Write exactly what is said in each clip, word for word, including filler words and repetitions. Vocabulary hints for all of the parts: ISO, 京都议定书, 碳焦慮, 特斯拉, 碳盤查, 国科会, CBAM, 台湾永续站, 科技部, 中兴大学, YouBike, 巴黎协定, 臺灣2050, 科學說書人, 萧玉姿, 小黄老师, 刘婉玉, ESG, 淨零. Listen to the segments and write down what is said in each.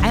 哎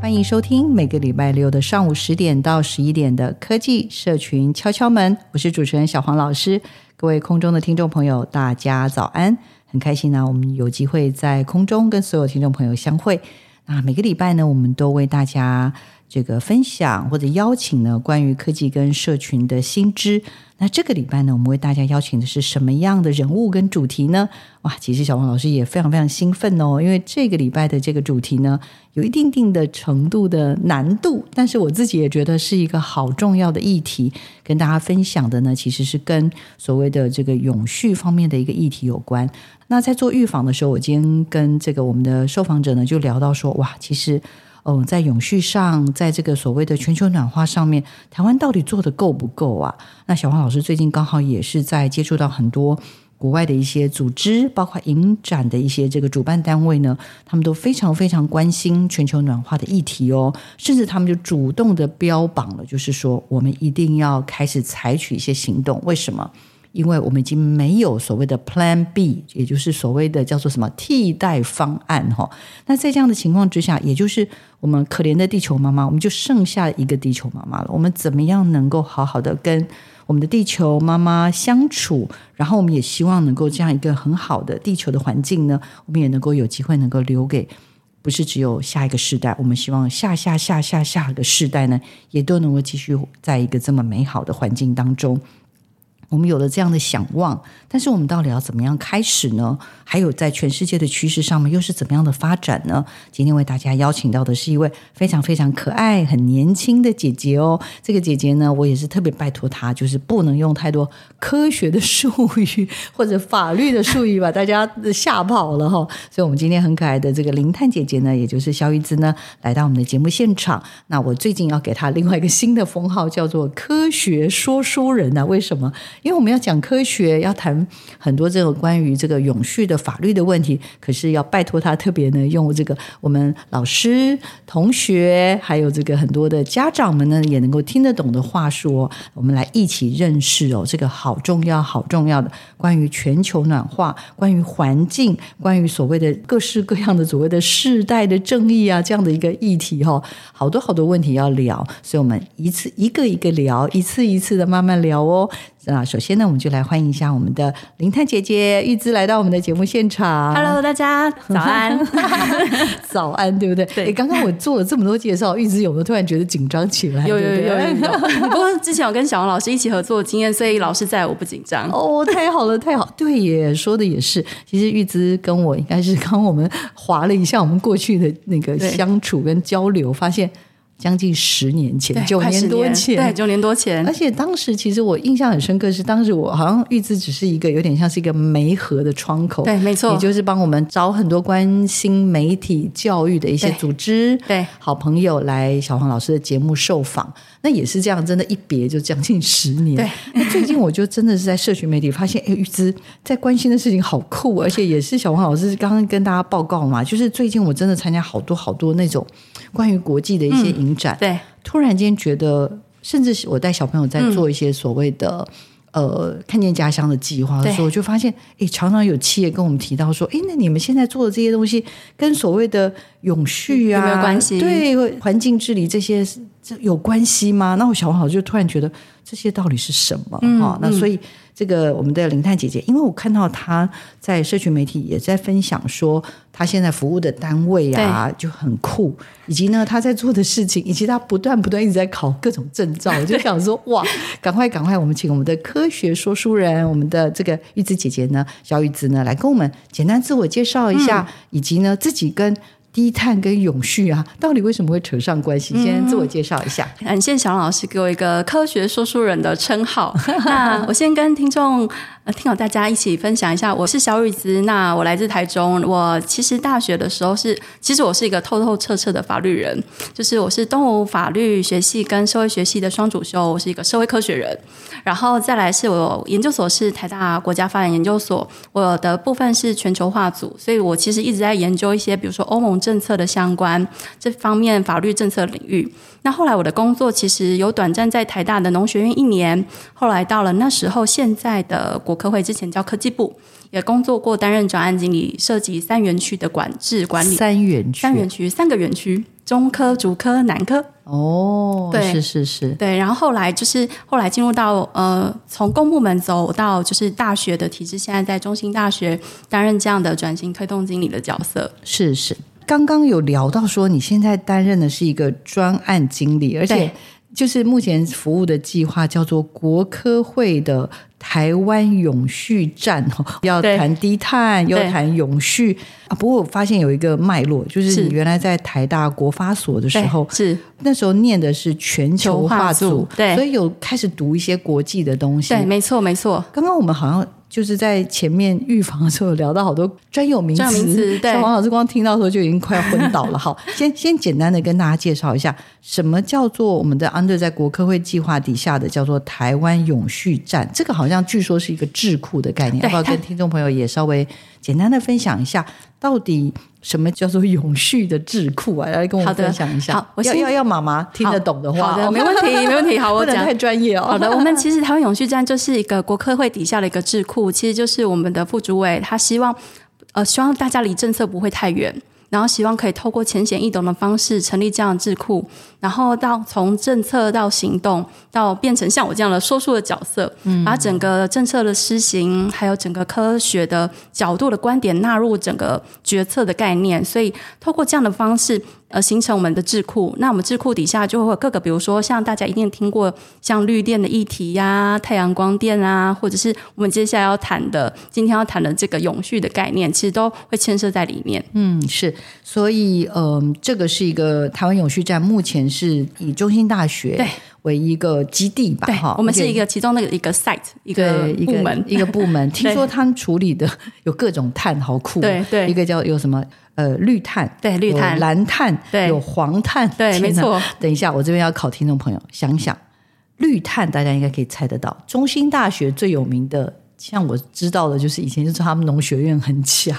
欢迎收听每个礼拜六的上午十点到十一点的科技社群敲敲门，我是主持人小黄老师。各位空中的听众朋友，大家早安！很开心呢、啊，我们有机会在空中跟所有听众朋友相会。啊，每个礼拜呢，我们都为大家这个分享或者邀请呢关于科技跟社群的新知。那这个礼拜呢，我们为大家邀请的是什么样的人物跟主题呢？哇，其实小黄老师也非常非常兴奋哦，因为这个礼拜的这个主题呢，有一定定的程度的难度，但是我自己也觉得是一个好重要的议题，跟大家分享的呢，其实是跟所谓的这个永续方面的一个议题有关。那在做预防的时候，我今天跟这个我们的受访者呢，就聊到说，哇，其实哦，在永续上，在这个所谓的全球暖化上面，台湾到底做得够不够啊？那小黄老师最近刚好也是在接触到很多国外的一些组织，包括影展的一些这个主办单位呢，他们都非常非常关心全球暖化的议题哦，甚至他们就主动的标榜了，就是说我们一定要开始采取一些行动。为什么？因为我们已经没有所谓的 Plan B， 也就是所谓的叫做什么替代方案、哦、那在这样的情况之下，也就是我们可怜的地球妈妈，我们就剩下一个地球妈妈了。我们怎么样能够好好的跟我们的地球妈妈相处，然后我们也希望能够这样一个很好的地球的环境呢，我们也能够有机会能够留给不是只有下一个世代，我们希望下下下下下个世代呢，也都能够继续在一个这么美好的环境当中。我们有了这样的想望，但是我们到底要怎么样开始呢？还有在全世界的趋势上面又是怎么样的发展呢？今天为大家邀请到的是一位非常非常可爱很年轻的姐姐哦。这个姐姐呢，我也是特别拜托她，就是不能用太多科学的术语或者法律的术语把大家吓跑了、哦、所以我们今天很可爱的这个林探姐姐呢，也就是萧玉姿呢，来到我们的节目现场。那我最近要给她另外一个新的封号，叫做科学说书人啊。为什么？因为我们要讲科学，要谈很多这个关于这个永续的法律的问题，可是要拜托他特别呢，用这个我们老师、同学，还有这个很多的家长们呢，也能够听得懂的话术、哦、我们来一起认识哦，这个好重要、好重要的关于全球暖化、关于环境、关于所谓的各式各样的所谓的世代的正义啊，这样的一个议题哦，好多好多问题要聊，所以我们一次一个一个聊，一次一次的慢慢聊哦。那首先呢，我们就来欢迎一下我们的林探姐姐玉姿来到我们的节目现场。 Hello， 大家早安早安，对不对？对，刚刚我做了这么多介绍，玉姿有没有突然觉得紧张起来？有有有 有, 有, 有不过之前我跟小黄老师一起合作的经验，所以老师在我不紧张哦。太好了太好，对耶，说的也是。其实玉姿跟我应该是刚我们划了一下我们过去的那个相处跟交流，发现将近十年前，九年多前，对，九年多前。而且当时其实我印象很深刻是，当时我好像玉姿只是一个有点像是一个媒合的窗口，对，没错，也就是帮我们找很多关心媒体教育的一些组织，对，对，好朋友来小黄老师的节目受访。那也是这样，真的，一别就将近十年。对，那最近我就真的是在社群媒体发现，哎，玉姿在关心的事情好酷，而且也是小黄老师刚刚跟大家报告嘛，就是最近我真的参加好多好多那种关于国际的一些影。嗯对，突然间觉得，甚至我带小朋友在做一些所谓的、嗯、呃看见家乡的计划的时候，我就发现，哎，常常有企业跟我们提到说，哎，那你们现在做的这些东西跟所谓的永续啊有没有关系？对，环境治理这些有关系吗？那我小黄老师就突然觉得这些到底是什么、嗯哦、那所以这个我们的林探姐姐，因为我看到她在社群媒体也在分享说她现在服务的单位啊就很酷，以及呢她在做的事情，以及她不断不断一直在考各种证照，我就想说哇，赶快赶快我们请我们的科学说书人我们的这个玉子姐姐呢，小玉子呢来跟我们简单自我介绍一下、嗯、以及呢自己跟低碳跟永续啊到底为什么会扯上关系，先自我介绍一下。感谢小老师给我一个科学说书人的称号那我先跟听众听好大家一起分享一下，我是小雨姿，那我来自台中，我其实大学的时候是其实我是一个透透彻彻的法律人，就是我是东吴法律学系跟社会学系的双主修，我是一个社会科学人，然后再来是我研究所是台大国家发展研究所，我的部分是全球化组，所以我其实一直在研究一些比如说欧盟政策的相关这方面法律政策领域。那后来我的工作其实有短暂在台大的农学院一年，后来到了那时候现在的国科会，之前叫科技部，也工作过担任专案经理，涉及三园区的管制管理。三园区，三园区，三个园区，中科、竹科、南科。哦，对，是是是，对。然后后来就是后来进入到呃，从公部门走到就是大学的体制，现在在中兴大学担任这样的转型推动经理的角色。是是。刚刚有聊到说你现在担任的是一个专案经理，而且就是目前服务的计划叫做国科会的台湾永续站，要谈低碳要谈永续、啊、不过我发现有一个脉络，就是你原来在台大国发所的时候是那时候念的是全球化组，对，所以有开始读一些国际的东西。对，没错没错。刚刚我们好像就是在前面预防的时候聊到好多专有名词，像王老师光听到的时候就已经快昏倒了好，先先简单的跟大家介绍一下什么叫做我们的 under 在国科会计划底下的叫做台湾永续站，这个好像据说是一个智库的概念，要不要跟听众朋友也稍微简单的分享一下到底什么叫做永续的智库啊？来跟我们分享一下。好好，我要要要妈妈听得懂的话。好的，没问题，没问题。好，我讲不能太专业哦。好的，我们其实台湾永续站就是一个国科会底下的一个智库，其实就是我们的副主委，他希望呃希望大家离政策不会太远。然后希望可以透过浅显易懂的方式成立这样的智库，然后到从政策到行动到变成像我这样的说书的角色、嗯、把整个政策的施行还有整个科学的角度的观点纳入整个决策的概念，所以透过这样的方式呃，形成我们的智库。那我们智库底下就会有各个比如说像大家一定听过像绿电的议题啊，太阳光电啊，或者是我们接下来要谈的今天要谈的这个永续的概念，其实都会牵涉在里面。嗯，是。所以呃，这个是一个台湾永续站，目前是以中兴大学对为一个基地吧，对，我们是一个其中的一个 site 一个部门一个部门听说他们处理的有各种碳，好酷、哦、对对，一个叫有什么呃绿碳，对，绿碳有蓝碳，对，有黄碳，对，没错。等一下我这边要考听众朋友，想想绿碳大家应该可以猜得到，中兴大学最有名的像我知道的就是以前就是他们农学院很强、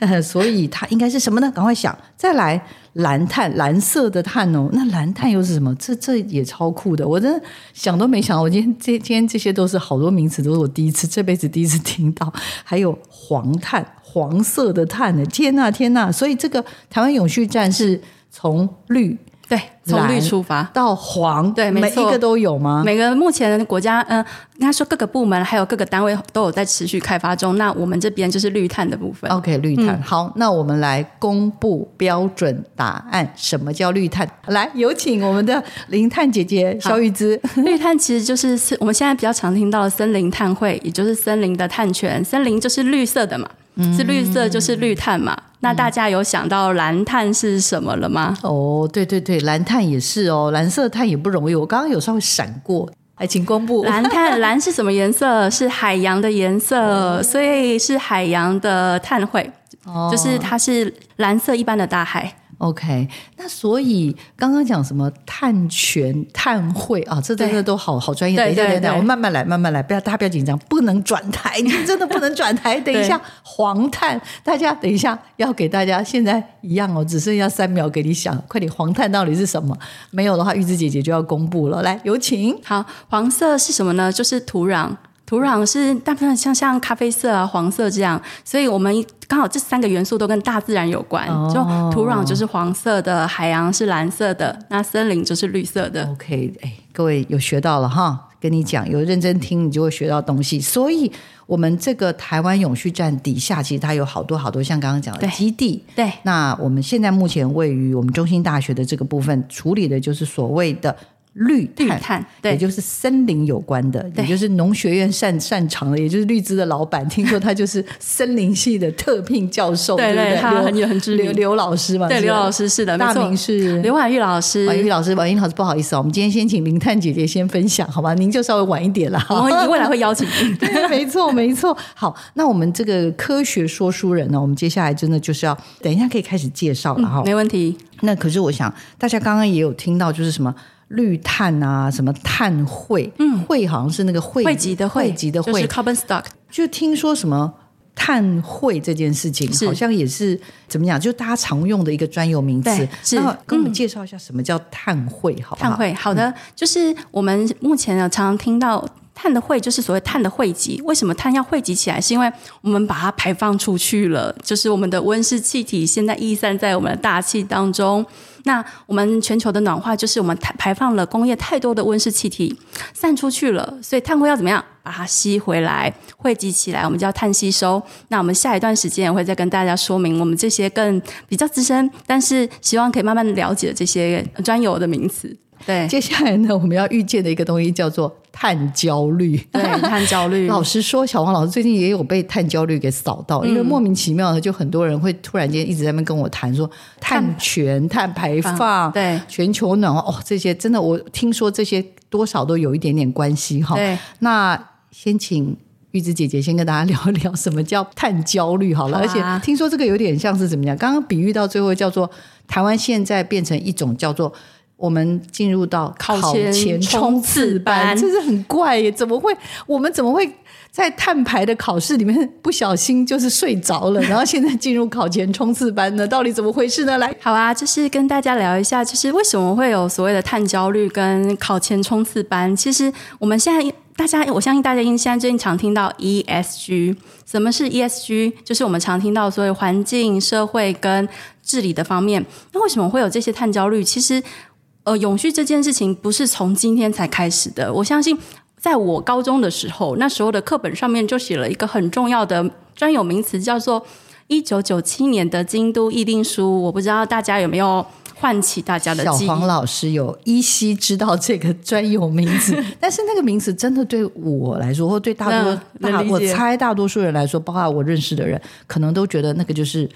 呃、所以它应该是什么呢？赶快想。再来蓝碳，蓝色的碳哦，那蓝碳又是什么？这这也超酷的，我真的想都没想到。我今天这今天这些都是好多名词，都是我第一次这辈子第一次听到。还有黄碳，黄色的碳呢，天哪天哪！所以这个台湾永续站是从绿。对，从绿出发到黄，对，没错，每一个都有吗？每个目前国家，嗯、呃，应该说各个部门还有各个单位都有在持续开发中。那我们这边就是绿碳的部分。OK， 绿碳、嗯。好，那我们来公布标准答案，什么叫绿碳？来，有请我们的林碳姐姐小雨姿。绿碳其实就是我们现在比较常听到的森林碳汇，也就是森林的碳权。森林就是绿色的嘛，嗯、是绿色就是绿碳嘛。那大家有想到蓝碳是什么了吗？哦，对对对，蓝碳也是哦，蓝色碳也不容易。我刚刚有稍微闪过，哎，请公布蓝碳。蓝是什么颜色？是海洋的颜色，所以是海洋的碳汇、哦，就是它是蓝色一般的大海。OK， 那所以刚刚讲什么碳权、碳汇啊，这真的都好好专业。等一下，等一下，我慢慢来，慢慢来，不要大家不要紧张，不能转台，你真的不能转台。等一下，黄碳，大家等一下要给大家现在一样哦，只剩下三秒给你想，快点，黄碳到底是什么？没有的话，玉姿姐姐就要公布了。来，有请。好，黄色是什么呢？就是土壤。土壤是大部分像像咖啡色啊、黄色这样，所以我们刚好这三个元素都跟大自然有关。哦、就土壤就是黄色的，海洋是蓝色的，那森林就是绿色的。OK， 哎，各位有学到了哈。跟你讲，有认真听你就会学到东西。所以我们这个台湾永续站底下其实它有好多好多像刚刚讲的基地， 对， 对，那我们现在目前位于我们中兴大学的这个部分处理的就是所谓的绿 碳, 绿碳对，也就是森林有关的，也就是农学院 擅, 擅长的，也就是绿资的老板，听说他就是森林系的特聘教授对， 对， 对， 对，他很有很知名， 刘, 刘老师嘛，对，刘老师是的，大名是刘婉玉老师，婉玉老师，婉玉老师不好意思、哦、我们今天先请林探姐姐先分享好吧，您就稍微晚一点啦，我们未来会邀请您对，没错没错。好，那我们这个科学说书人呢，我们接下来真的就是要等一下可以开始介绍了、嗯、没问题。那可是我想大家刚刚也有听到，就是什么绿碳啊，什么碳汇，嗯，汇好像是那个汇集的汇，汇集的汇，就是 carbon stock。就听说什么碳汇这件事情，好像也是怎么讲，就大家常用的一个专有名词。是，那跟我们介绍一下什么叫碳汇，好不好？碳汇，好的、嗯，就是我们目前常常听到。碳的汇就是所谓碳的汇集，为什么碳要汇集起来？是因为我们把它排放出去了，就是我们的温室气体现在逸散在我们的大气当中。那我们全球的暖化就是我们排放了工业太多的温室气体散出去了，所以碳汇要怎么样把它吸回来，汇集起来，我们叫碳吸收。那我们下一段时间也会再跟大家说明我们这些更比较资深，但是希望可以慢慢了解这些专有的名词。对，接下来呢，我们要预见的一个东西叫做碳焦虑。对，碳焦虑。老实说，小王老师最近也有被碳焦虑给扫到、嗯、因为莫名其妙的就很多人会突然间一直在那边跟我谈说碳权、碳排放、对全球暖化，哦，这些真的我听说这些多少都有一点点关系哈。那先请玉芝姐姐先跟大家聊一聊什么叫碳焦虑好了、啊、而且听说这个有点像是怎么讲，刚刚比喻到最后叫做台湾现在变成一种叫做我们进入到考前冲刺班，这是很怪耶！怎么会？我们怎么会在碳排的考试里面不小心就是睡着了，然后现在进入考前冲刺班呢？到底怎么回事呢？来，好啊，就是跟大家聊一下，就是为什么会有所谓的碳焦虑跟考前冲刺班。其实我们现在大家，我相信大家现在最近常听到 E S G， 什么是 E S G？ 就是我们常听到所谓环境、社会跟治理的方面。那为什么会有这些碳焦虑？其实。呃，永续这件事情不是从今天才开始的，我相信在我高中的时候，那时候的课本上面就写了一个很重要的专有名词，叫做一九九七年的京都议定书，我不知道大家有没有唤起大家的记忆。小黄老师有依稀知道这个专有名词但是那个名词真的对我来说，或对大多大我猜大多数人来说，包括我认识的人，可能都觉得那个就是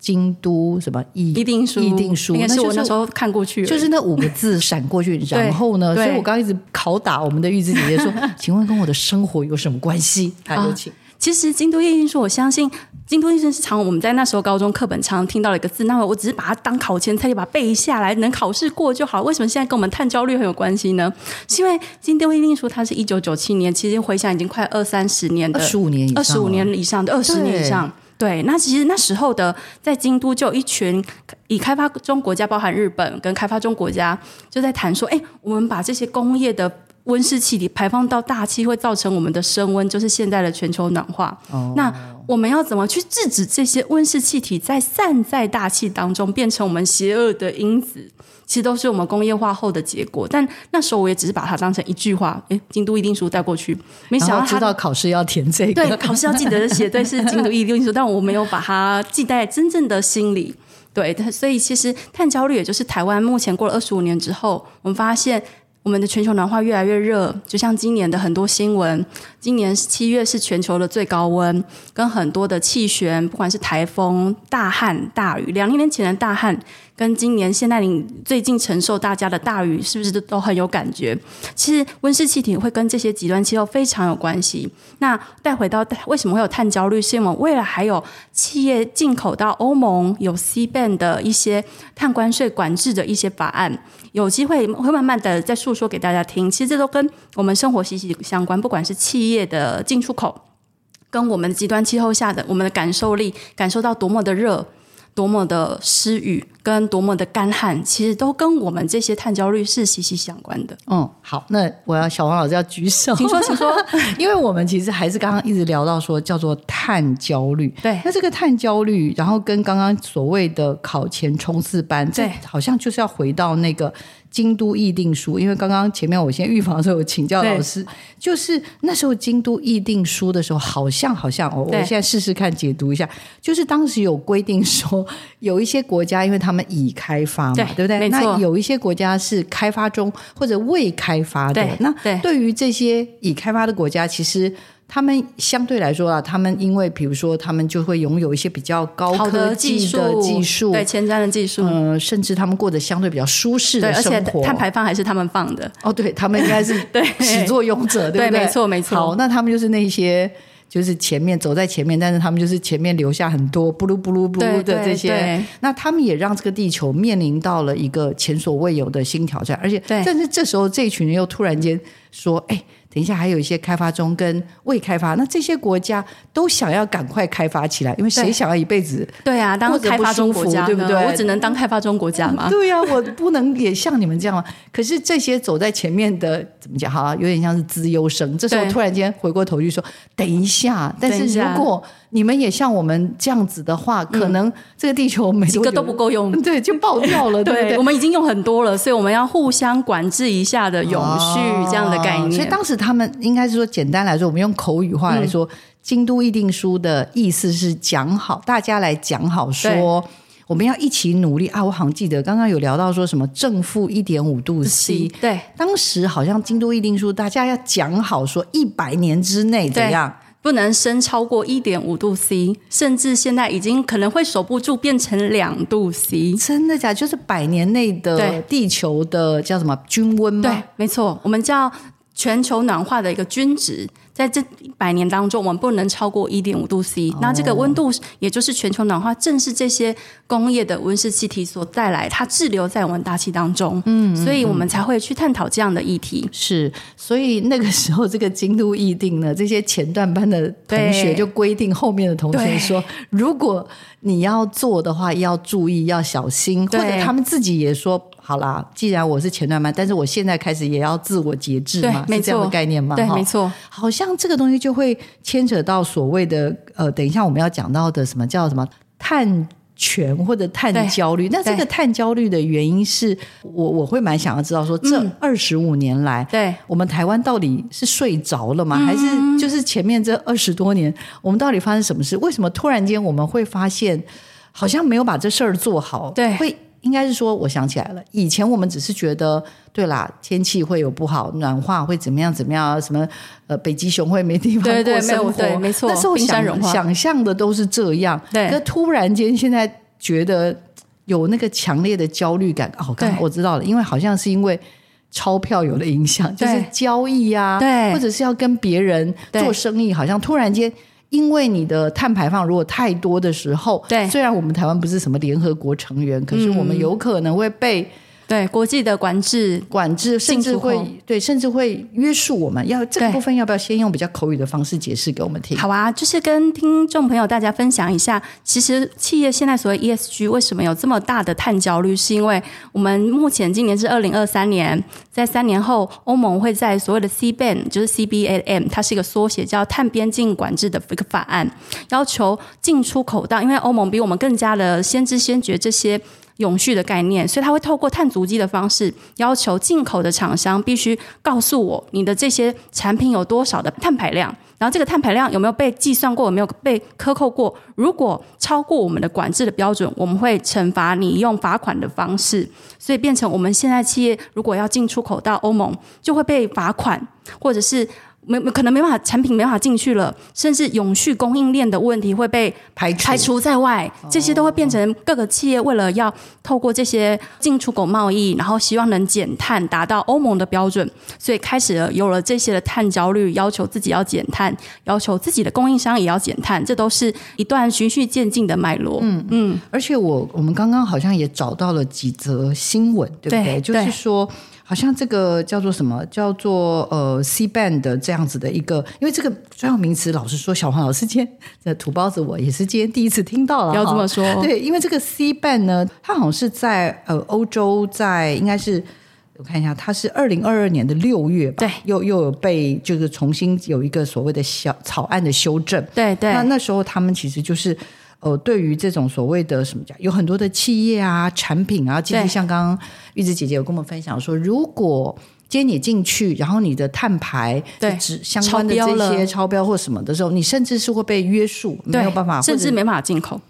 京都什么议定书，议定书应该是我那时候看过去、就是、就是那五个字闪过去然后呢，所以我刚刚一直拷打我们的玉芝姐姐说请问跟我的生活有什么关系？还有请、啊、其实京都议定书，我相信京都议定书常我们在那时候高中课本常听到了一个字，那我只是把它当考前才把它背下来，能考试过就好。为什么现在跟我们碳焦虑很有关系呢？是因为京都议定书它是一九九七年，其实回想已经快二三十年的二十五年以上，二十五年以上的二十年以上。对，那其实那时候的在京都就有一群以开发中国家包含日本跟开发中国家就在谈说，哎，我们把这些工业的温室气体排放到大气会造成我们的升温，就是现在的全球暖化、oh. 那我们要怎么去制止这些温室气体在散在大气当中变成我们邪恶的因子，其实都是我们工业化后的结果。但那时候我也只是把它当成一句话，诶，京都议定书带过去，没想到他知道考试要填这个，对，考试要记得写对是京都议定书但我没有把它记在真正的心里。对，所以其实碳焦虑也就是台湾目前过了二十五年之后，我们发现我们的全球暖化越来越热，就像今年的很多新闻，今年七月是全球的最高温，跟很多的气旋，不管是台风、大旱、大雨，两年前的大旱跟今年现在你最近承受大家的大雨，是不是都很有感觉？其实温室气体会跟这些极端气候非常有关系。那带回到为什么会有碳焦虑，是因为未来还有企业进口到欧盟有 C B A M 的一些碳关税管制的一些法案，有机会会慢慢的再述说给大家听。其实这都跟我们生活息息相关，不管是企业的进出口，跟我们极端气候下的我们的感受力，感受到多么的热，多么的失语，跟多么的干旱，其实都跟我们这些碳焦虑是息息相关的。嗯，好，那我要小黄老师要举手，请说请说因为我们其实还是刚刚一直聊到说叫做碳焦虑，对，那这个碳焦虑然后跟刚刚所谓的考前冲刺班，对，好像就是要回到那个京都议定书，因为刚刚前面我先预防的时候我请教老师，就是那时候京都议定书的时候好像好像、哦、我现在试试看解读一下，就是当时有规定说有一些国家因为他们已开发嘛， 对， 对不对？那有一些国家是开发中或者未开发的，对，那对于这些已开发的国家其实他们相对来说啊，他们因为比如说他们就会拥有一些比较高科技的技术，对，前瞻的技术、呃、甚至他们过得相对比较舒适的生活，对，而且碳排放还是他们放的，哦，对，他们应该是始作俑者对， 对不对？对，没错没错。好，那他们就是那些就是前面走在前面，但是他们就是前面留下很多布鲁布鲁布鲁的这些，那他们也让这个地球面临到了一个前所未有的新挑战，而且但是这时候这一群人又突然间说哎，等一下还有一些开发中跟未开发，那这些国家都想要赶快开发起来，因为谁想要一辈子对啊当开发中国家，对不对？我只能当开发中国家嘛、嗯、对啊，我不能也像你们这样嘛可是这些走在前面的怎么讲好、啊、有点像是资优生，这时候突然间回过头去说等一下，但是如果你们也像我们这样子的话、嗯、可能这个地球每几个都不够用，对，就爆掉了对， 对， 对，我们已经用很多了，所以我们要互相管制一下的永续这样的概念、啊、所以当时他们应该是说简单来说我们用口语化来说、嗯、京都议定书的意思是讲好，大家来讲好说我们要一起努力啊！我好像记得刚刚有聊到说什么正负 一点五 度 C， 对，当时好像京都议定书大家要讲好说一百年之内怎样不能升超过 一点五 度 C， 甚至现在已经可能会守不住变成两度 C。 真的假的？就是百年内的地球的叫什么均温吗？对，没错，我们叫全球暖化的一个均值，在这百年当中我们不能超过 一点五 度 C、哦、那这个温度也就是全球暖化，正是这些工业的温室气体所带来，它滞留在我们大气当中， 嗯， 嗯， 嗯，所以我们才会去探讨这样的议题。是，所以那个时候这个京都议定呢，这些前段班的同学就规定后面的同学说如果你要做的话要注意要小心，或者他们自己也说好啦，既然我是前段班，但是我现在开始也要自我节制嘛，是这样的概念吗？对，没错。好像这个东西就会牵扯到所谓的呃，等一下我们要讲到的什么叫什么碳权或者碳焦虑。那这个碳焦虑的原因是我我会蛮想要知道说这二十五年来、嗯、对我们台湾到底是睡着了吗、嗯、还是就是前面这二十多年我们到底发生什么事，为什么突然间我们会发现好像没有把这事儿做好？对，会应该是说我想起来了，以前我们只是觉得对啦天气会有不好，暖化会怎么样怎么样，什么呃北极熊会没地方过生活， 对， 对， 没错，那时候想想象的都是这样，对，可突然间现在觉得有那个强烈的焦虑感。哦，刚刚我知道了，因为好像是因为钞票有了影响，就是交易啊，对，或者是要跟别人做生意，好像突然间因为你的碳排放如果太多的时候，对，虽然我们台湾不是什么联合国成员，可是我们有可能会被、嗯、对国际的管制管制甚至会对甚至会约束我们。要这个部分要不要先用比较口语的方式解释给我们听？好啊，就是跟听众朋友大家分享一下，其实企业现在所谓 E S G 为什么有这么大的碳焦虑，是因为我们目前今年是二零二三年，在三年后欧盟会在所谓的 C B A M 就是 C B A M， 它是一个缩写叫碳边境管制的一个法案，要求进出口到，因为欧盟比我们更加的先知先觉这些永续的概念，所以它会透过碳足迹的方式要求进口的厂商必须告诉我你的这些产品有多少的碳排量，然后这个碳排量有没有被计算过，有没有被克扣过，如果超过我们的管制的标准我们会惩罚你，用罚款的方式，所以变成我们现在企业如果要进出口到欧盟就会被罚款，或者是没可能没办法，产品没办法进去了，甚至永续供应链的问题会被排除, 排除在外，这些都会变成各个企业为了要透过这些进出口贸易，然后希望能减碳达到欧盟的标准，所以开始了有了这些的碳焦虑，要求自己要减碳，要求自己的供应商也要减碳，这都是一段循序渐进的脉络。嗯嗯，而且我我们刚刚好像也找到了几则新闻，对不对？对，就是说好像这个叫做什么叫做呃 C B A M 的这样子的一个，因为这个专有名词老实说小黄老师今天的土包子我也是今天第一次听到了，不要这么说。对，因为这个 C B A M 呢，它好像是在呃欧洲，在应该是我看一下，它是二零二二年的六月吧，对，又又有被就是重新有一个所谓的小草案的修正，对对。那那时候他们其实就是呃，对于这种所谓的什么讲，有很多的企业啊、产品啊，其实像刚刚玉子姐姐有跟我们分享说，如果今天你进去，然后你的碳排对相关的这些超标或什么的时候，你甚至是会被约束，没有办法，甚至没办法进口。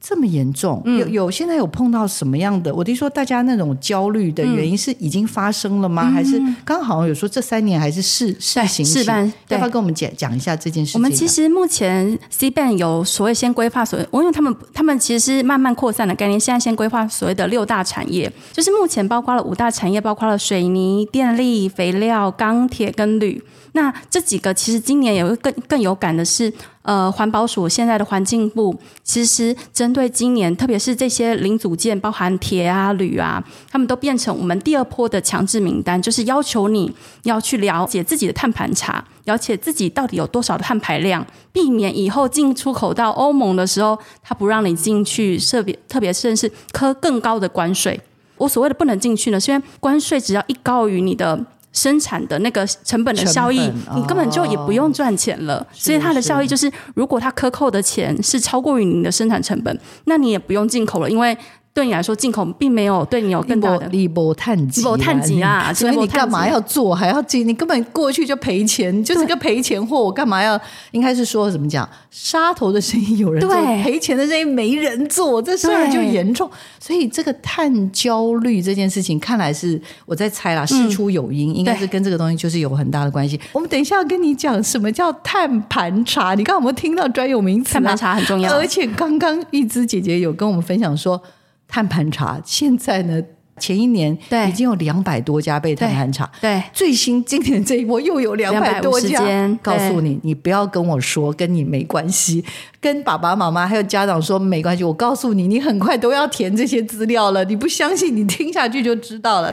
这么严重，嗯、有有现在有碰到什么样的？我听说大家那种焦虑的原因是已经发生了吗？嗯、还是刚好有说这三年还是试试行试办？要不要跟我们讲讲一下这件事情？我们其实目前 C B A M 有所谓先规划所谓，因为他们他们其实是慢慢扩散的概念，现在先规划所谓的六大产业，就是目前包括了五大产业，包括了水泥、电力、肥料、钢铁跟铝。那这几个其实今年也会更更有感的是，呃，环保署现在的环境部其实针对今年，特别是这些零组件，包含铁啊、铝啊，他们都变成我们第二波的强制名单，就是要求你要去了解自己的碳盘查，了解自己到底有多少的碳排量，避免以后进出口到欧盟的时候，他不让你进去，特别特别甚至科更高的关税。我所谓的不能进去呢，是因为关税只要一高于你的生产的那个成本的效益，你根本就也不用赚钱了，所以它的效益就是如果它克扣的钱是超过于你的生产成本，那你也不用进口了，因为对你来说进口并没有对你有更大的，你没碳基啦，所以你干嘛要做还要进，你根本过去就赔钱，就是个赔钱货，我干嘛要，应该是说怎么讲，杀头的生意有人做，赔钱的生意没人做，这事儿就严重。所以这个碳焦虑这件事情看来是我在猜啦，事出有因、嗯、应该是跟这个东西就是有很大的关系。我们等一下要跟你讲什么叫碳盘查，你刚刚有没有听到专有名词、啊、碳盘查很重要，而且刚刚玉芝姐姐有跟我们分享说碳盘查现在呢，前一年已经有两百多家被碳盘查，对，最新今年这一波又有两百多家。告诉你，你不要跟我说跟你没关系，跟爸爸妈妈还有家长说没关系，我告诉你，你很快都要填这些资料了，你不相信你听下去就知道了。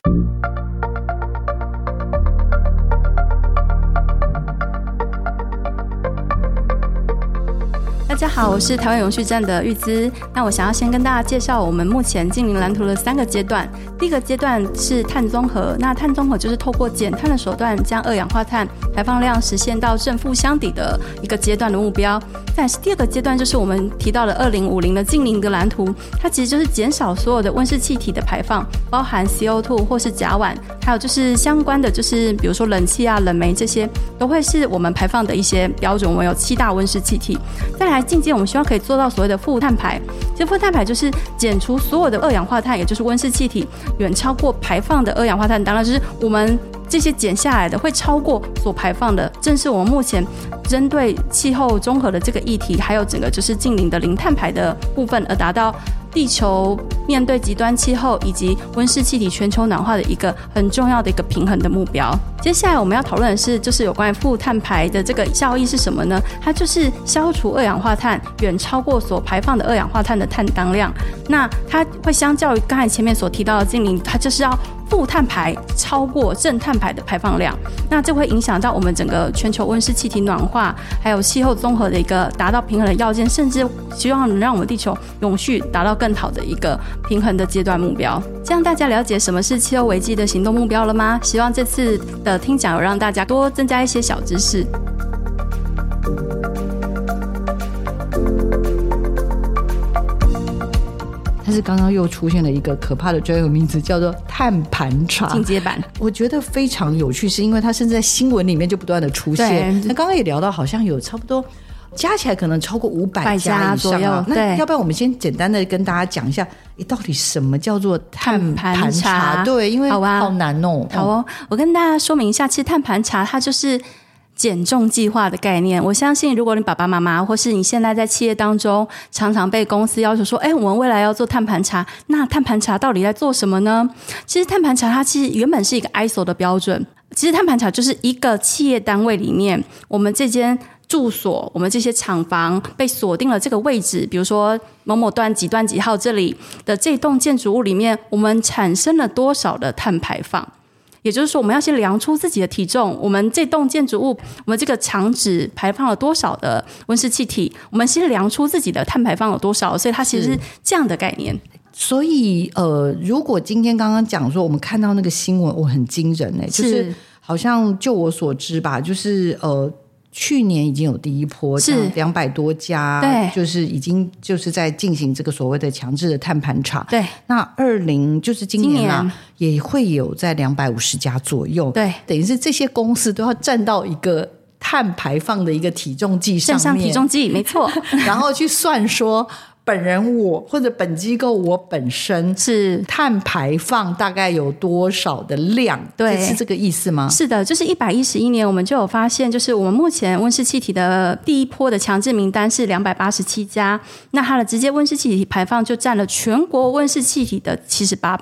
大家好，我是台湾永续站的玉姿。那我想要先跟大家介绍我们目前净零蓝图的三个阶段。第一个阶段是碳中和，那碳中和就是透过减碳的手段，将二氧化碳排放量实现到正负相抵的一个阶段的目标。但是第二个阶段就是我们提到的二零五零的净零的蓝图，它其实就是减少所有的温室气体的排放，包含 C O 二 或是甲烷，还有就是相关的就是比如说冷气啊、冷媒这些，都会是我们排放的一些标准。我们有七大温室气体，再来。进阶我们希望可以做到所谓的负碳排，其实负碳排就是减除所有的二氧化碳，也就是温室气体远超过排放的二氧化碳，当然就是我们这些减下来的会超过所排放的，正是我们目前针对气候中和的这个议题，还有整个就是净零的零碳排的部分，而达到地球面对极端气候以及温室气体全球暖化的一个很重要的一个平衡的目标。接下来我们要讨论的是，就是有关于负碳排的这个效益是什么呢？它就是消除二氧化碳远超过所排放的二氧化碳的碳当量。那它会相较于刚才前面所提到的净零，它就是要负碳排超过正碳排的排放量，那这会影响到我们整个全球温室气体暖化，还有气候综合的一个达到平衡的要件，甚至希望能让我们地球永续达到更好的一个平衡的阶段目标。这样大家了解什么是气候危机的行动目标了吗？希望这次的听讲有让大家多增加一些小知识。但是刚刚又出现了一个可怕的专有名词，叫做碳盘查进阶版。我觉得非常有趣，是因为它甚至在新闻里面就不断的出现。那刚刚也聊到好像有差不多加起来可能超过五百家以上、啊、左右。那要不然我们先简单的跟大家讲一下，诶，到底什么叫做碳盘查？对，因为好难哦。好哦，我跟大家说明一下，其实碳盘查它就是减重计划的概念。我相信如果你爸爸妈妈或是你现在在企业当中常常被公司要求说，诶，我们未来要做碳盘查，那碳盘查到底在做什么呢？其实碳盘查它其实原本是一个 I S O 的标准，其实碳盘查就是一个企业单位里面，我们这间住所，我们这些厂房被锁定了这个位置，比如说某某段几段几号这里的这栋建筑物里面，我们产生了多少的碳排放。也就是说我们要先量出自己的体重，我们这栋建筑物，我们这个厂址排放了多少的温室气体，我们先量出自己的碳排放有多少，所以它其实是这样的概念。所以呃，如果今天刚刚讲说我们看到那个新闻，我很惊人、欸、就是好像就我所知吧，就是呃去年已经有第一波，是两百多家，对，就是已经就是在进行这个所谓的强制的碳盘查。对，那二零就是今年啊，年也会有在两百五十家左右。对，等于是这些公司都要站到一个碳排放的一个体重计上面，站上体重计，没错，然后去算说。本人我或者本机构我本身是碳排放大概有多少的量，对，是这个意思吗？是的，就是一百一十一年我们就有发现，就是我们目前温室气体的第一波的强制名单是两百八十七家，那它的直接温室气体排放就占了全国温室气体的 百分之七十八，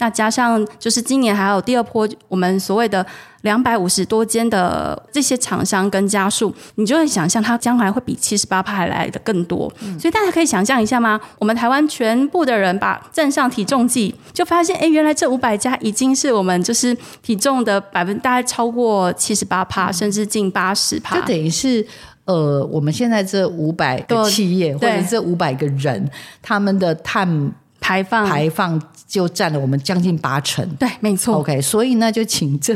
那加上就是今年还有第二波我们所谓的两百五十多间的这些厂商跟家数，你就会想象它将来会比 百分之七十八 还来的更多、嗯、所以大家可以想象一下吗？我们台湾全部的人把站上体重计，就发现、欸、原来这五百家已经是我们就是体重的百分大概超过 百分之七十八、嗯、甚至近 百分之八十， 就等于是呃，我们现在这五百个企业或者这五百个人他们的碳排放排放就占了我们将近八成，对，没错。OK， 所以呢，就请这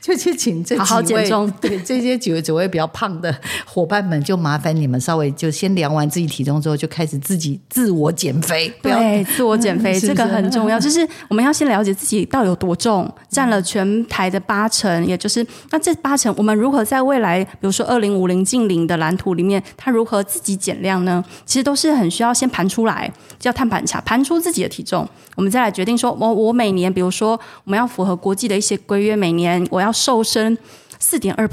就去请这几位好好减重，对这些几位几位比较胖的伙伴们，就麻烦你们稍微就先量完自己体重之后，就开始自己自我减肥。不要对，自我减肥、嗯、这个很重要，就是我们要先了解自己到底有多重，占了全台的八成，也就是那这八成，我们如何在未来，比如说二零五零净零的蓝图里面，它如何自己减量呢？其实都是很需要先盘出来，叫碳盘查，盘出。自己的体重，我们再来决定说我我每年比如说我们要符合国际的一些规约，每年我要瘦身 百分之四点二，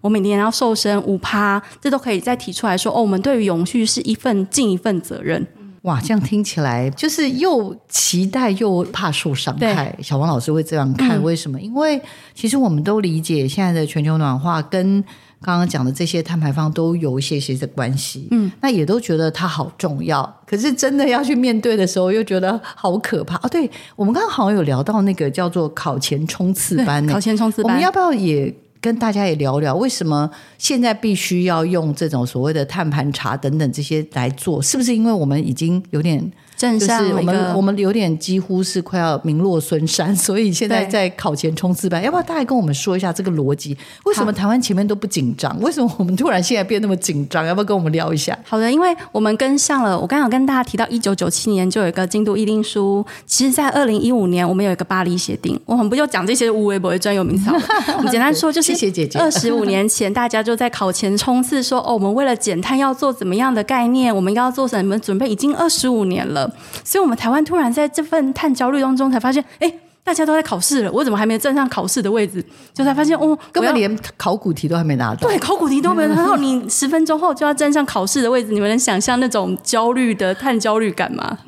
我每年要瘦身 百分之五， 这都可以再提出来说哦，我们对于永续是一份尽一份责任。哇，这样听起来就是又期待又怕受伤害。小王老师会这样看、嗯、为什么？因为其实我们都理解现在的全球暖化跟刚刚讲的这些碳排放都有一些些的关系，嗯，那也都觉得它好重要，可是真的要去面对的时候又觉得好可怕哦。对，我们刚刚好像有聊到那个叫做考前冲刺班，考前冲刺班，我们要不要也跟大家也聊聊为什么现在必须要用这种所谓的碳盘查等等这些来做？是不是因为我们已经有点正向、就是、我们我们有点几乎是快要名落孙山，所以现在在考前冲刺班，要不要大家跟我们说一下这个逻辑？为什么台湾前面都不紧张？为什么我们突然现在变那么紧张？要不要跟我们聊一下？好的，因为我们跟上了，我刚刚有跟大家提到一九九七年就有一个京都议定书，其实在二零一五年我们有一个巴黎协定，我们不就讲这些无微不微专有名词我们简单说就是谢谢姐姐。二十五年前，大家就在考前冲刺说，说哦，我们为了减碳要做怎么样的概念，我们要做什么准备，已经二十五年了。所以，我们台湾突然在这份碳焦虑当中，才发现，哎。大家都在考试了，我怎么还没站上考试的位置？就才发现哦，根本连考古题都还没拿到。对，考古题都没拿到，你十分钟后就要站上考试的位置，你们能想象那种焦虑的碳焦虑感吗？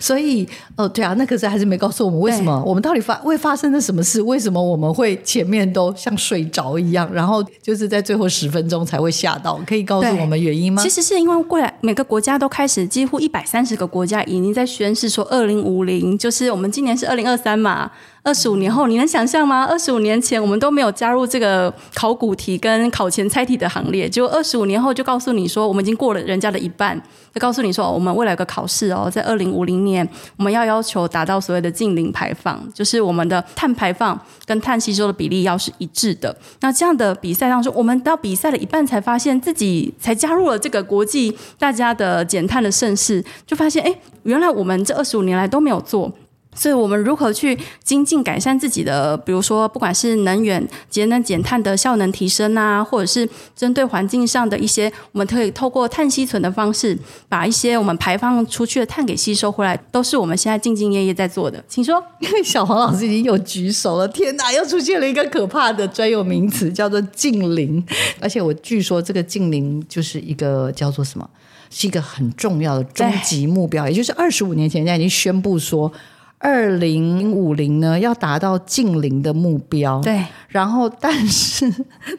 所以，哦，对啊，那可是还是没告诉我们为什么，我们到底发会发生了什么事？为什么我们会前面都像睡着一样，然后就是在最后十分钟才会吓到？可以告诉我们原因吗？其实是因为过来每个国家都开始，几乎一百三十个国家已经在宣示说二零五零，就是我们今年是二零二三嘛。二十五年后，你能想象吗？二十五年前我们都没有加入这个考古题跟考前猜题的行列，结果二十五年后就告诉你说我们已经过了人家的一半，就告诉你说我们未来有个考试哦，在二零五零年我们要要求达到所谓的净零排放，就是我们的碳排放跟碳吸收的比例要是一致的。那这样的比赛当中，我们到比赛的一半才发现自己才加入了这个国际大家的减碳的盛世，就发现哎，原来我们这二十五年来都没有做。所以我们如何去精进改善自己的，比如说不管是能源节能减碳的效能提升啊，或者是针对环境上的一些，我们可以透过碳吸存的方式把一些我们排放出去的碳给吸收回来，都是我们现在兢兢业业在做的。请说。因为小黄老师已经有举手了，天哪，又出现了一个可怕的专有名词叫做净零，而且我据说这个净零就是一个叫做什么，是一个很重要的终极目标，也就是二十五年前人家已经宣布说二零五零呢要达到净零的目标，对。然后但是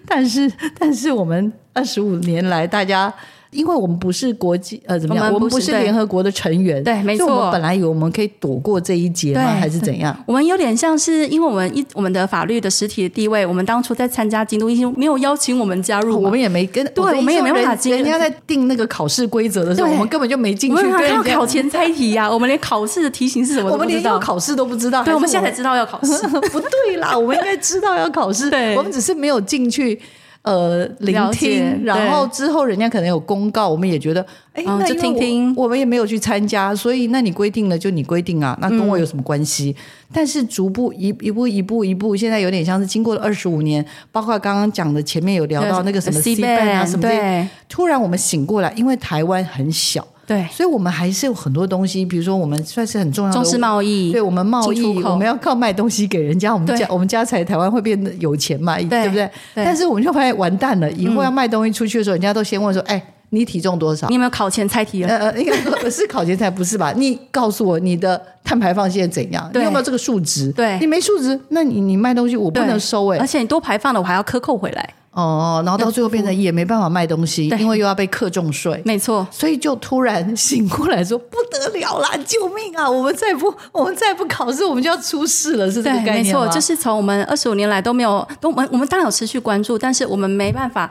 但是但是我们二十五年来大家因为我们不是国际呃怎么样，我 们, 我们不是联合国的成员，对，没错。所以我们本来以为我们可以躲过这一劫吗？还是怎样？我们有点像是，因为我们一我们的法律的实体的地位，我们当初在参加京都一心没有邀请我们加入、哦，我们也没跟，对，我们也没办法进。人家在定那个考试规则的时候，我们根本就没进去。我们还要考前猜题呀、啊，我们连考试的题型是什么都不知道，我们连要考试都不知道。对，我们现在才知道要考试。不对啦，我们应该知道要考试，我们只是没有进去。呃，聆听，然后之后人家可能有公告，我们也觉得哎、嗯，那就听听，我们也没有去参加，所以那你规定了就你规定啊，那跟我有什么关系、嗯、但是逐步一步一步一步，现在有点像是经过了二十五年，包括刚刚讲的前面有聊到那个什么 C B A M 啊什么的，突然我们醒过来，因为台湾很小，对，所以我们还是有很多东西，比如说我们算是很重要的，重视贸易，对，我们贸易，我们要靠卖东西给人家，我们家我们家才台湾会变得有钱嘛， 对, 对不 对, 对？但是我们就发现完蛋了，以后要卖东西出去的时候，嗯、人家都先问说，哎、欸。你体重多少？你有没有考前猜题了？呃，应该说是考前猜，不是吧？你告诉我你的碳排放现在怎样？你有没有这个数值？对，你没数值，那你你卖东西我不能收哎、欸。而且你多排放了，我还要克扣回来。哦，然后到最后变成也没办法卖东西，因为又要被课重税。没错，所以就突然醒过来说不得了啦，救命啊！我们再不我们再不考试，我们就要出事了，是这个概念吗？没错，就是从我们二十五年来都没有，都我们我们当然有持续关注，但是我们没办法。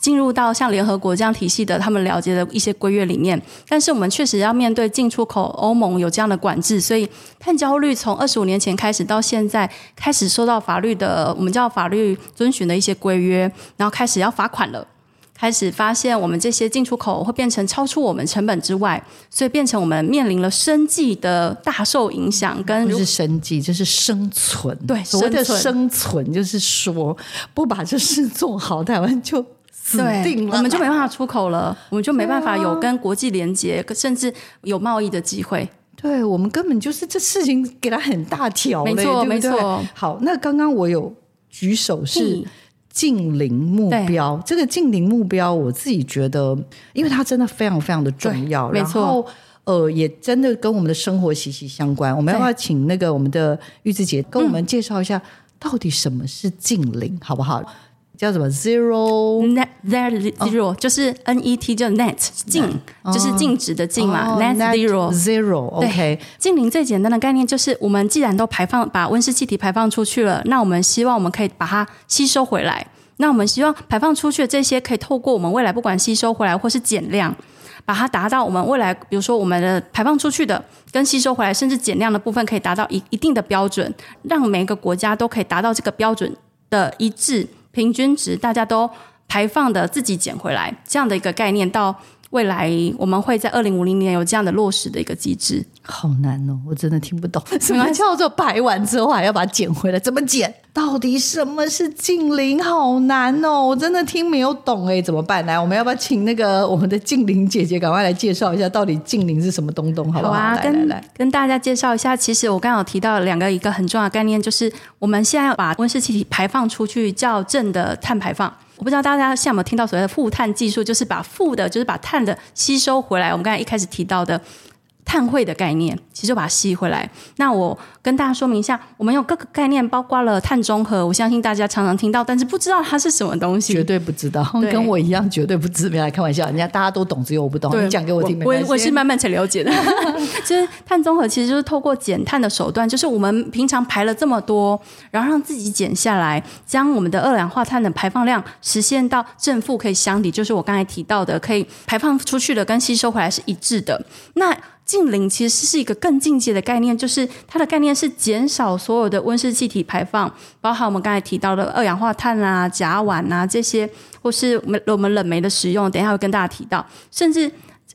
进入到像联合国这样体系的他们了解的一些规约里面，但是我们确实要面对进出口欧盟有这样的管制，所以碳交易从二十五年前开始到现在开始受到法律的我们叫法律遵循的一些规约，然后开始要罚款了，开始发现我们这些进出口会变成超出我们成本之外，所以变成我们面临了生计的大受影响，跟不是生计就是生存，对，所谓的生存就是说不把这事做好，台湾就死定了，我们就没办法出口了，我们就没办法有跟国际连接、啊、甚至有贸易的机会，对，我们根本就是这事情给它很大条嘞，没错，对不对？没错。好，那刚刚我有举手是净零目标，这个净零目标我自己觉得因为它真的非常非常的重要，没错，然后呃，也真的跟我们的生活息息相关，我们要不要请那个我们的玉志姐跟我们介绍一下、嗯、到底什么是净零好不好，叫什么 zero net zero、oh. 就是 net 叫 net 净、oh. 就是净值的净嘛、oh. net zero zero OK 净零最简单的概念就是我们既然都排放把温室气体排放出去了，那我们希望我们可以把它吸收回来，那我们希望排放出去的这些可以透过我们未来不管吸收回来或是减量把它达到我们未来比如说我们的排放出去的跟吸收回来甚至减量的部分可以达到 一, 一定的标准，让每个国家都可以达到这个标准的一致平均值，大家都排放的自己捡回来，这样的一个概念，到未来我们会在二零五零年有这样的落实的一个机制。好难哦，我真的听不懂什么叫做排完之后还要把它捡回来，怎么捡？到底什么是净零？好难哦，我真的听没有懂哎，怎么办？来，我们要不要请那个我们的净零姐姐赶快来介绍一下，到底净零是什么东东？好不好？好啊，来跟来来跟大家介绍一下。其实我刚刚有提到两个，一个很重要的概念就是我们现在把温室气体排放出去叫正的碳排放。我不知道大家像有没有听到所谓的负碳技术，就是把负的就是把碳的吸收回来，我们刚才一开始提到的碳汇的概念其实就把它吸回来。那我跟大家说明一下，我们有各个概念，包括了碳中和，我相信大家常常听到，但是不知道它是什么东西，绝对不知道，跟我一样绝对不知道，没来开玩笑，人家大家都懂，只有我不懂，你讲给我听没关系， 我, 我是慢慢才了解的就是碳中和其实就是透过减碳的手段，就是我们平常排了这么多，然后让自己减下来，将我们的二氧化碳的排放量实现到正负可以相抵，就是我刚才提到的可以排放出去的跟吸收回来是一致的。那净零其实是一个更进阶的概念，就是它的概念是减少所有的温室气体排放，包含我们刚才提到的二氧化碳啊、甲烷啊这些，或是我们冷媒的使用，等一下会跟大家提到。甚至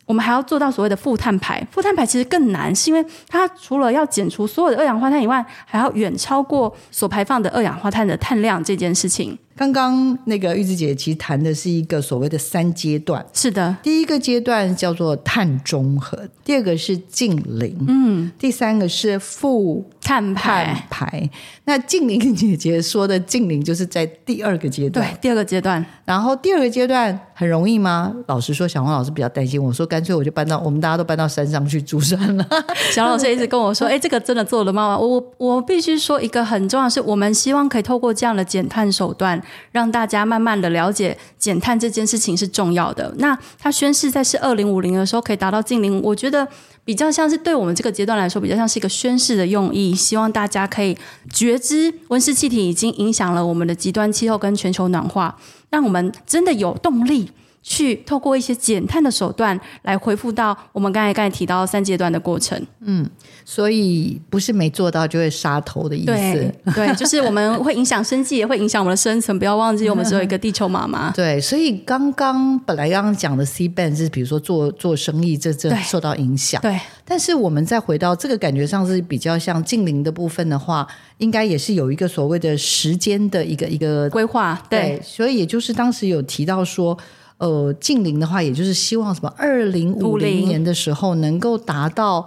我们还要做到所谓的负碳排，负碳排其实更难，是因为它除了要减除所有的二氧化碳以外，还要远超过所排放的二氧化碳的碳量这件事情。刚刚那个玉志姐其实谈的是一个所谓的三阶段，是的，第一个阶段叫做碳中和，第二个是净零、嗯、第三个是负碳排, 排那净零姐姐说的净零就是在第二个阶段，对，第二个阶段。然后第二个阶段很容易吗？老实说小黄老师比较担心，我说干脆我就搬到我们大家都搬到山上去住山了小老师一直跟我说哎、欸，这个真的做了吗？我我必须说一个很重要的是，我们希望可以透过这样的减碳手段让大家慢慢的了解减碳这件事情是重要的。那它宣示在是二零五零的时候可以达到净零，我觉得比较像是对我们这个阶段来说比较像是一个宣示的用意，希望大家可以觉知温室气体已经影响了我们的极端气候跟全球暖化，让我们真的有动力去透过一些减碳的手段来恢复到我们刚才刚才提到三阶段的过程。嗯，所以不是没做到就会杀头的意思。 对， 对，就是我们会影响生计也会影响我们的生存，不要忘记我们只有一个地球妈妈。对，所以刚刚本来刚刚讲的 C B A M 是比如说做做生意这这受到影响， 对， 对，但是我们再回到这个感觉上是比较像净零的部分的话，应该也是有一个所谓的时间的一个一个规划。 对， 对，所以也就是当时有提到说呃，净零的话，也就是希望什么二零五零年的时候能够达到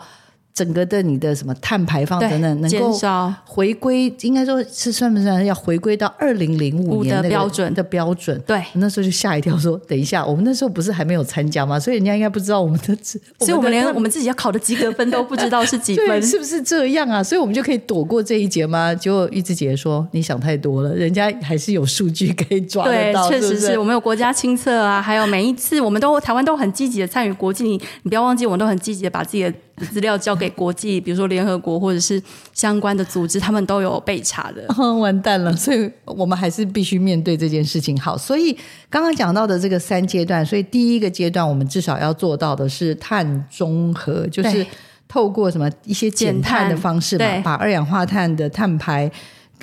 整个的你的什么碳排放等等能够回归，应该说是算不算要回归到二零零五年的标准的标准？对，那时候就吓一跳说，等一下，我们那时候不是还没有参加吗？所以人家应该不知道我们的，所以我们连我们自己要考的及格分都不知道是几分，是不是这样啊？所以我们就可以躲过这一劫吗？结果玉芝姐说你想太多了，人家还是有数据可以抓得到。对，确实是我们有国家清册啊，还有每一次我们都台湾都很积极的参与国际，你你不要忘记，我们都很积极的把自己的资料交给国际，比如说联合国或者是相关的组织，他们都有被查的。嗯，完蛋了，所以我们还是必须面对这件事情。好，所以刚刚讲到的这个三阶段，所以第一个阶段我们至少要做到的是碳中和，就是透过什么一些减碳的方式嘛，把二氧化碳的碳排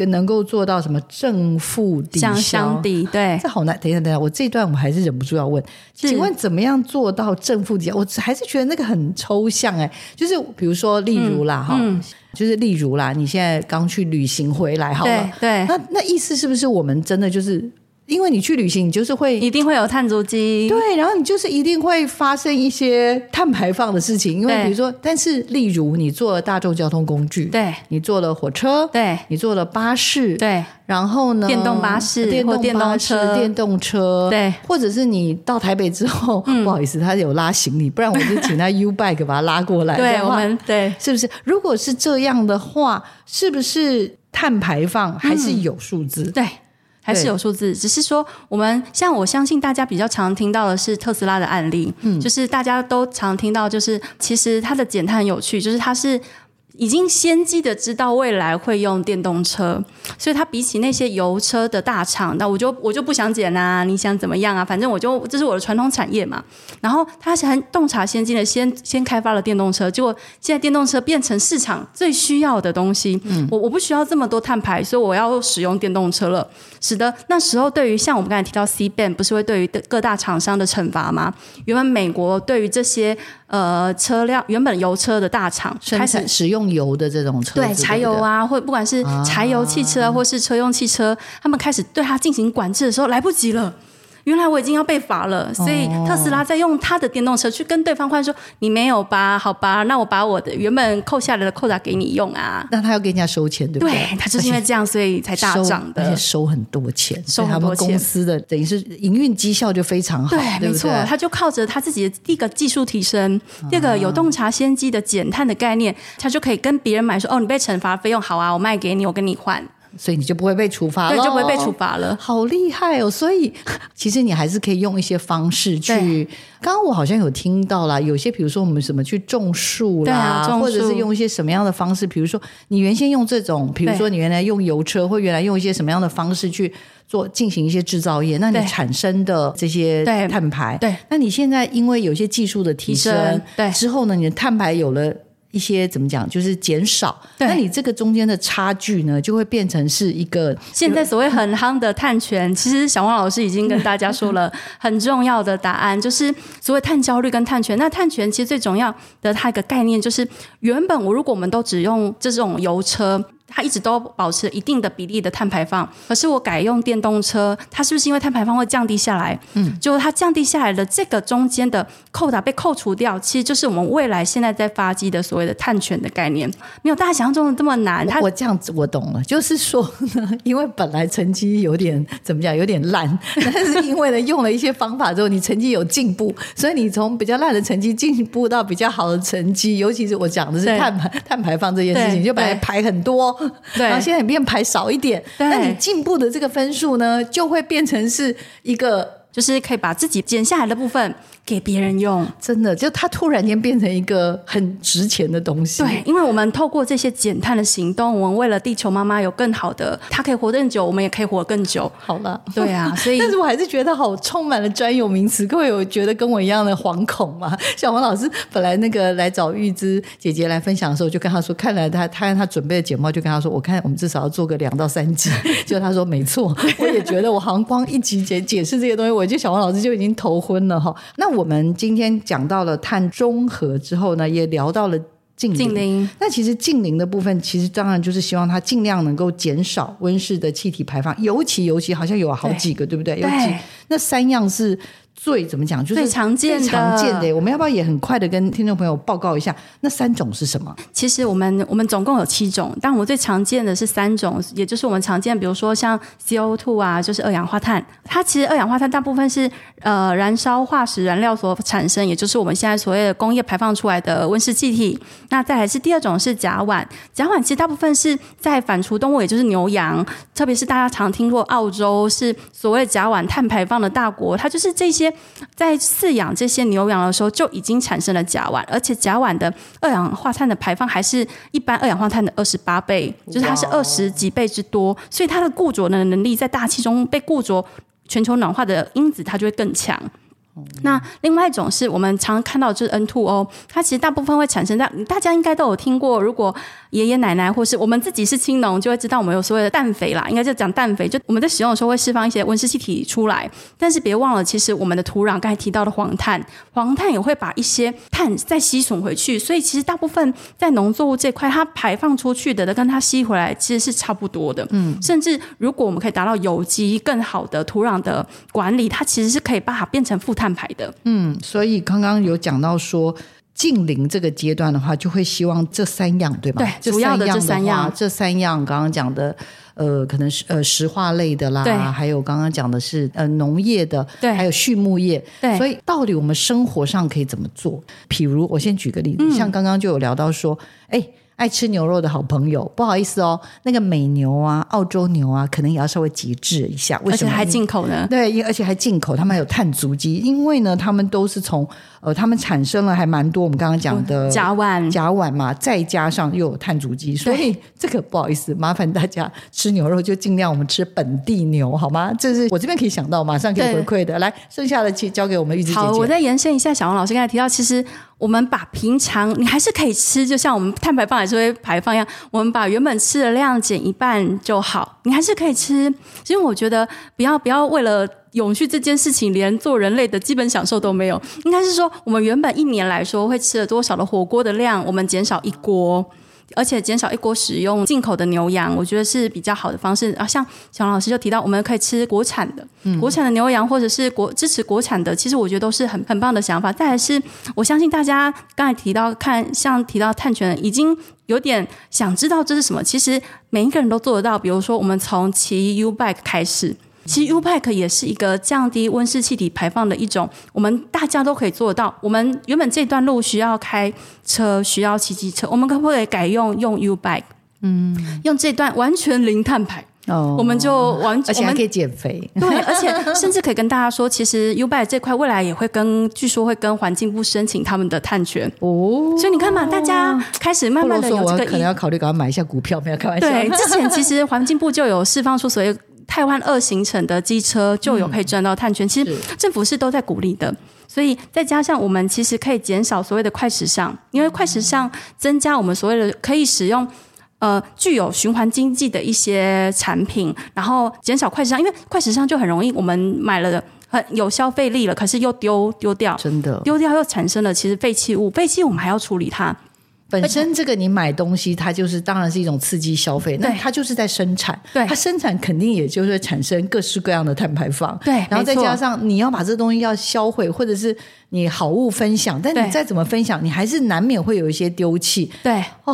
能够做到什么正负抵消，相抵，对，这好难。等一下，等一下，我这一段我还是忍不住要问，请问怎么样做到正负抵消？我还是觉得那个很抽象哎、欸，就是比如说，例如啦，哈、嗯嗯，就是例如啦，你现在刚去旅行回来好了，对，对那那意思是不是我们真的就是？因为你去旅行你就是会一定会有碳足迹，对，然后你就是一定会发生一些碳排放的事情，因为比如说，但是例如你坐了大众交通工具，对，你坐了火车，对，你坐了巴士，对，然后呢电动巴士电动巴士或电动车电动车对，或者是你到台北之后、嗯、不好意思他有拉行李，不然我就请他 YouBike 把他拉过来，对，我们对，是不是如果是这样的话，是不是碳排放还是有数字、嗯、对，还是有数字，只是说我们像我相信大家比较常听到的是特斯拉的案例、嗯、就是大家都常听到，就是其实它的减碳很有趣，就是它是已经先机的知道未来会用电动车，所以它比起那些油车的大厂，那我就我就不想减啊，你想怎么样啊，反正我就这是我的传统产业嘛，然后它是很洞察先机的先先开发了电动车，结果现在电动车变成市场最需要的东西、嗯、我, 我不需要这么多碳排，所以我要使用电动车了，使得那时候对于像我们刚才提到 C B A M 不是会对于各大厂商的惩罚吗？原本美国对于这些呃车辆原本油车的大厂开始使用油的这种车，对，柴油啊，或不管是柴油汽车、啊、或是车用汽车，他们开始对它进行管制的时候来不及了，原来我已经要被罚了，所以特斯拉在用他的电动车去跟对方换说、哦、你没有吧，好吧，那我把我的原本扣下来的扣打给你用啊，那他要给人家收钱对不对？对，他就是因为这样所以才大涨的，而且收很多钱，收很多钱，所以他们公司的等于是营运绩效就非常好， 对， 对， 对，没错，他就靠着他自己的第一个技术提升、啊、第二个有洞察先机的减碳的概念，他就可以跟别人买说哦，你被惩罚费用好啊，我卖给你，我跟你换，所以你就不会被处罚了，对，就不会被处罚了，好厉害哦！所以其实你还是可以用一些方式去，刚刚我好像有听到啦，有些比如说我们什么去种树啦、啊、种树，或者是用一些什么样的方式，比如说你原先用这种，比如说你原来用油车，或原来用一些什么样的方式去做进行一些制造业，那你产生的这些碳排，对，那你现在因为有些技术的提升，对，之后呢你的碳排有了一些怎么讲，就是减少，那你这个中间的差距呢就会变成是一个现在所谓很夯的碳权其实小汪老师已经跟大家说了很重要的答案，就是所谓碳焦虑跟碳权。那碳权其实最重要的它一个概念，就是原本我如果我们都只用这种油车，它一直都保持一定的比例的碳排放，可是我改用电动车，它是不是因为碳排放会降低下来？嗯，就它降低下来的这个中间的扣打被扣除掉，其实就是我们未来现在在发迹的所谓的碳权的概念，没有大家想象中的这么难。我, 我这样子我懂了，就是说呢，因为本来成绩有点怎么讲，有点烂，但是因为呢用了一些方法之后，你成绩有进步，所以你从比较烂的成绩进步到比较好的成绩，尤其是我讲的是碳排碳排放这件事情，就本来排很多。对，然后现在你变排少一点，那你进步的这个分数呢就会变成是一个就是可以把自己减下来的部分给别人用，真的就它突然间变成一个很值钱的东西。对，因为我们透过这些减碳的行动，我们为了地球妈妈有更好的，她可以活更久，我们也可以活更久。好了，对啊，所以但是我还是觉得好充满了专有名词。各位有觉得跟我一样的惶恐吗？小黄老师本来那个来找玉芝姐姐来分享的时候，就跟她说，看来她她看她准备的简报，就跟她说，我看我们至少要做个两到三集。就她说没错，我也觉得我好像光一集解解释这些东西，我就小黄老师就已经头昏了哈。那我们今天讲到了碳中和之后呢，也聊到了净零。那其实净零的部分，其实当然就是希望它尽量能够减少温室的气体排放，尤其尤其好像有好几个， 对, 对不对？有几那三样是最怎么讲，就是最常见的。最常见的，我们要不要也很快的跟听众朋友报告一下，那三种是什么？其实我们我们总共有七种，但我们最常见的是三种，也就是我们常见，比如说像 C O 二 啊，就是二氧化碳。它其实二氧化碳大部分是呃燃烧化石燃料所产生，也就是我们现在所谓的工业排放出来的温室气体。那再来是第二种是甲烷，甲烷其实大部分是在反刍动物，也就是牛羊，特别是大家常听过澳洲是所谓甲烷碳排放的大国，它就是这些在饲养这些牛羊的时候就已经产生了甲烷，而且甲烷的二氧化碳的排放还是一般二氧化碳的二十八倍，就是它是二十几倍之多，所以它的固着的能力在大气中被固着全球暖化的因子它就会更强。那另外一种是我们常看到就是 N 二 O， 它其实大部分会产生在，大家应该都有听过，如果爷爷奶奶或是我们自己是青农就会知道我们有所谓的氮肥啦，应该就讲氮肥，就我们在使用的时候会释放一些温室气体出来，但是别忘了其实我们的土壤刚才提到的黄碳，黄碳也会把一些碳再吸存回去，所以其实大部分在农作物这块它排放出去的跟它吸回来其实是差不多的、嗯、甚至如果我们可以达到有机更好的土壤的管理，它其实是可以把它变成负碳碳排的。嗯，所以刚刚有讲到说净零这个阶段的话，就会希望这三样，对吗？对，主要的这三样，这三样刚刚讲的呃，可能是呃石化类的啦，还有刚刚讲的是呃农业的，对，还有畜牧业，对。所以到底我们生活上可以怎么做？比如我先举个例子、嗯、像刚刚就有聊到说，哎、欸爱吃牛肉的好朋友，不好意思哦，那个美牛啊、澳洲牛啊，可能也要稍微节制一下。为什么？而且还进口呢？对，而且还进口，他们还有碳足迹，因为呢，他们都是从呃，他们产生了还蛮多我们刚刚讲的甲烷，甲烷嘛，再加上又有碳足迹，所以这个不好意思，麻烦大家吃牛肉就尽量我们吃本地牛，好吗？这是我这边可以想到，马上可以回馈的。来，剩下的交给我们玉芝姐姐。好，我再延伸一下，小王老师刚才提到，其实。我们把平常你还是可以吃，就像我们碳排放还是会排放一样，我们把原本吃的量减一半就好，你还是可以吃。因为我觉得不要不要为了永续这件事情连做人类的基本享受都没有，应该是说我们原本一年来说会吃了多少的火锅的量，我们减少一锅，而且减少一锅使用进口的牛羊，我觉得是比较好的方式、啊、像小王老师就提到我们可以吃国产的、嗯、国产的牛羊，或者是国支持国产的，其实我觉得都是 很, 很棒的想法。再来是我相信大家刚才提到看像提到碳权已经有点想知道这是什么，其实每一个人都做得到。比如说我们从骑 YouBike 开始，其实 YouBike 也是一个降低温室气体排放的一种，我们大家都可以做到。我们原本这段路需要开车，需要骑机车，我们可不可以改用用 YouBike？ 嗯，用这段完全零碳排。Oh, 我们就完，而且还可以减肥。对，而且甚至可以跟大家说，其实 YouBike 这块未来也会跟，据说会跟环境部申请他们的碳权哦。Oh, 所以你看嘛，大家开始慢慢的有这个。我可能要考虑赶快买一下股票，没有开玩笑。对，之前其实环境部就有释放出所谓台湾二形成的机车就有可以赚到碳权、嗯、其实政府是都在鼓励的，所以再加上我们其实可以减少所谓的快时尚，因为快时尚增加我们所谓的可以使用呃，具有循环经济的一些产品，然后减少快时尚，因为快时尚就很容易我们买了很有消费力了，可是又丢丢掉，真的丢掉又产生了其实废弃物，废弃物我们还要处理它。本身这个你买东西它就是当然是一种刺激消费，那它就是在生产，对，它生产肯定也就是会产生各式各样的碳排放，对，然后再加上你要把这东西要销毁，或者是你好物分享，但你再怎么分享你还是难免会有一些丢弃，对哦。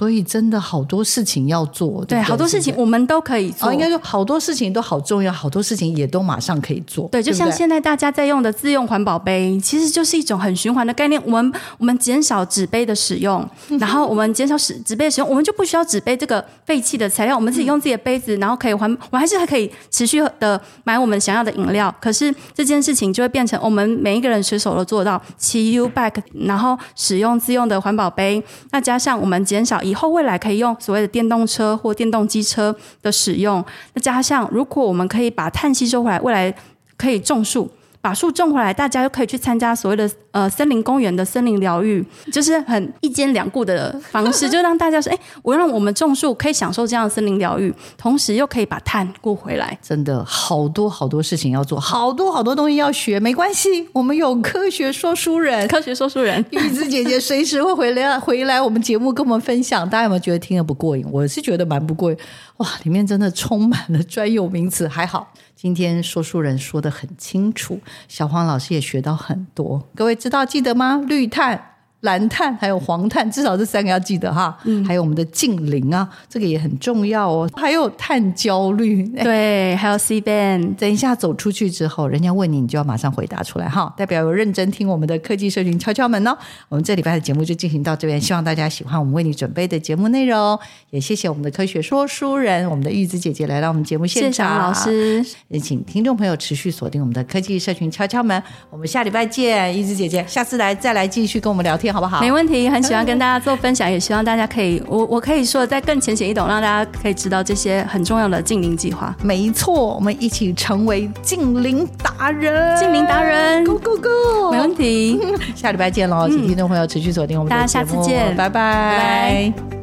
所以真的好多事情要做， 对, 对, 对，好多事情我们都可以做、哦、应该说好多事情都好重要，好多事情也都马上可以做，对，就像现在大家在用的自用环保杯，其实就是一种很循环的概念，我们我们减少纸杯的使用、嗯、然后我们减少纸杯的使用，我们就不需要纸杯这个废弃的材料，我们自己用自己的杯子、嗯、然后可以还我还是还可以持续的买我们想要的饮料，可是这件事情就会变成我们每一个人随手都做到，骑 YouBike 然后使用自用的环保杯，那加上我们减少以后未来可以用所谓的电动车或电动机车的使用，那加上如果我们可以把碳吸收回来，未来可以种树，把树种回来，大家就可以去参加所谓的、呃、森林公园的森林疗愈，就是很一兼两顾的方式，就让大家说、欸、我让我们种树可以享受这样的森林疗愈，同时又可以把碳顾回来，真的好多好多事情要做，好多好多东西要学，没关系，我们有科学说书人，科学说书人玉子姐姐随时会回来回来我们节目跟我们分享，大家有没有觉得听得不过瘾？我是觉得蛮不过瘾，哇，里面真的充满了专有名词，还好今天说书人说得很清楚，小黄老师也学到很多，各位知道记得吗？绿碳、蓝碳还有黄碳，至少这三个要记得哈。嗯、还有我们的净零啊，这个也很重要哦。还有碳焦虑，对，还有 C B A M。等一下走出去之后，人家问你，你就要马上回答出来哈，代表有认真听我们的科技社群敲敲门哦。我们这礼拜的节目就进行到这边，希望大家喜欢我们为你准备的节目内容，也谢谢我们的科学说书人，我们的玉子姐姐来到我们节目现场，老师，也请听众朋友持续锁定我们的科技社群敲敲门，我们下礼拜见，玉子姐姐，下次来再来继续跟我们聊天。好不好？没问题，很喜欢跟大家做分享，也希望大家可以，我我可以说再更浅显易懂，让大家可以知道这些很重要的净零计划。没错，我们一起成为净零达人，净零达人 ，Go Go Go！ 没问题，下礼拜见喽，请听众朋友持续锁定我们的节目，大家下次见，拜拜。拜拜。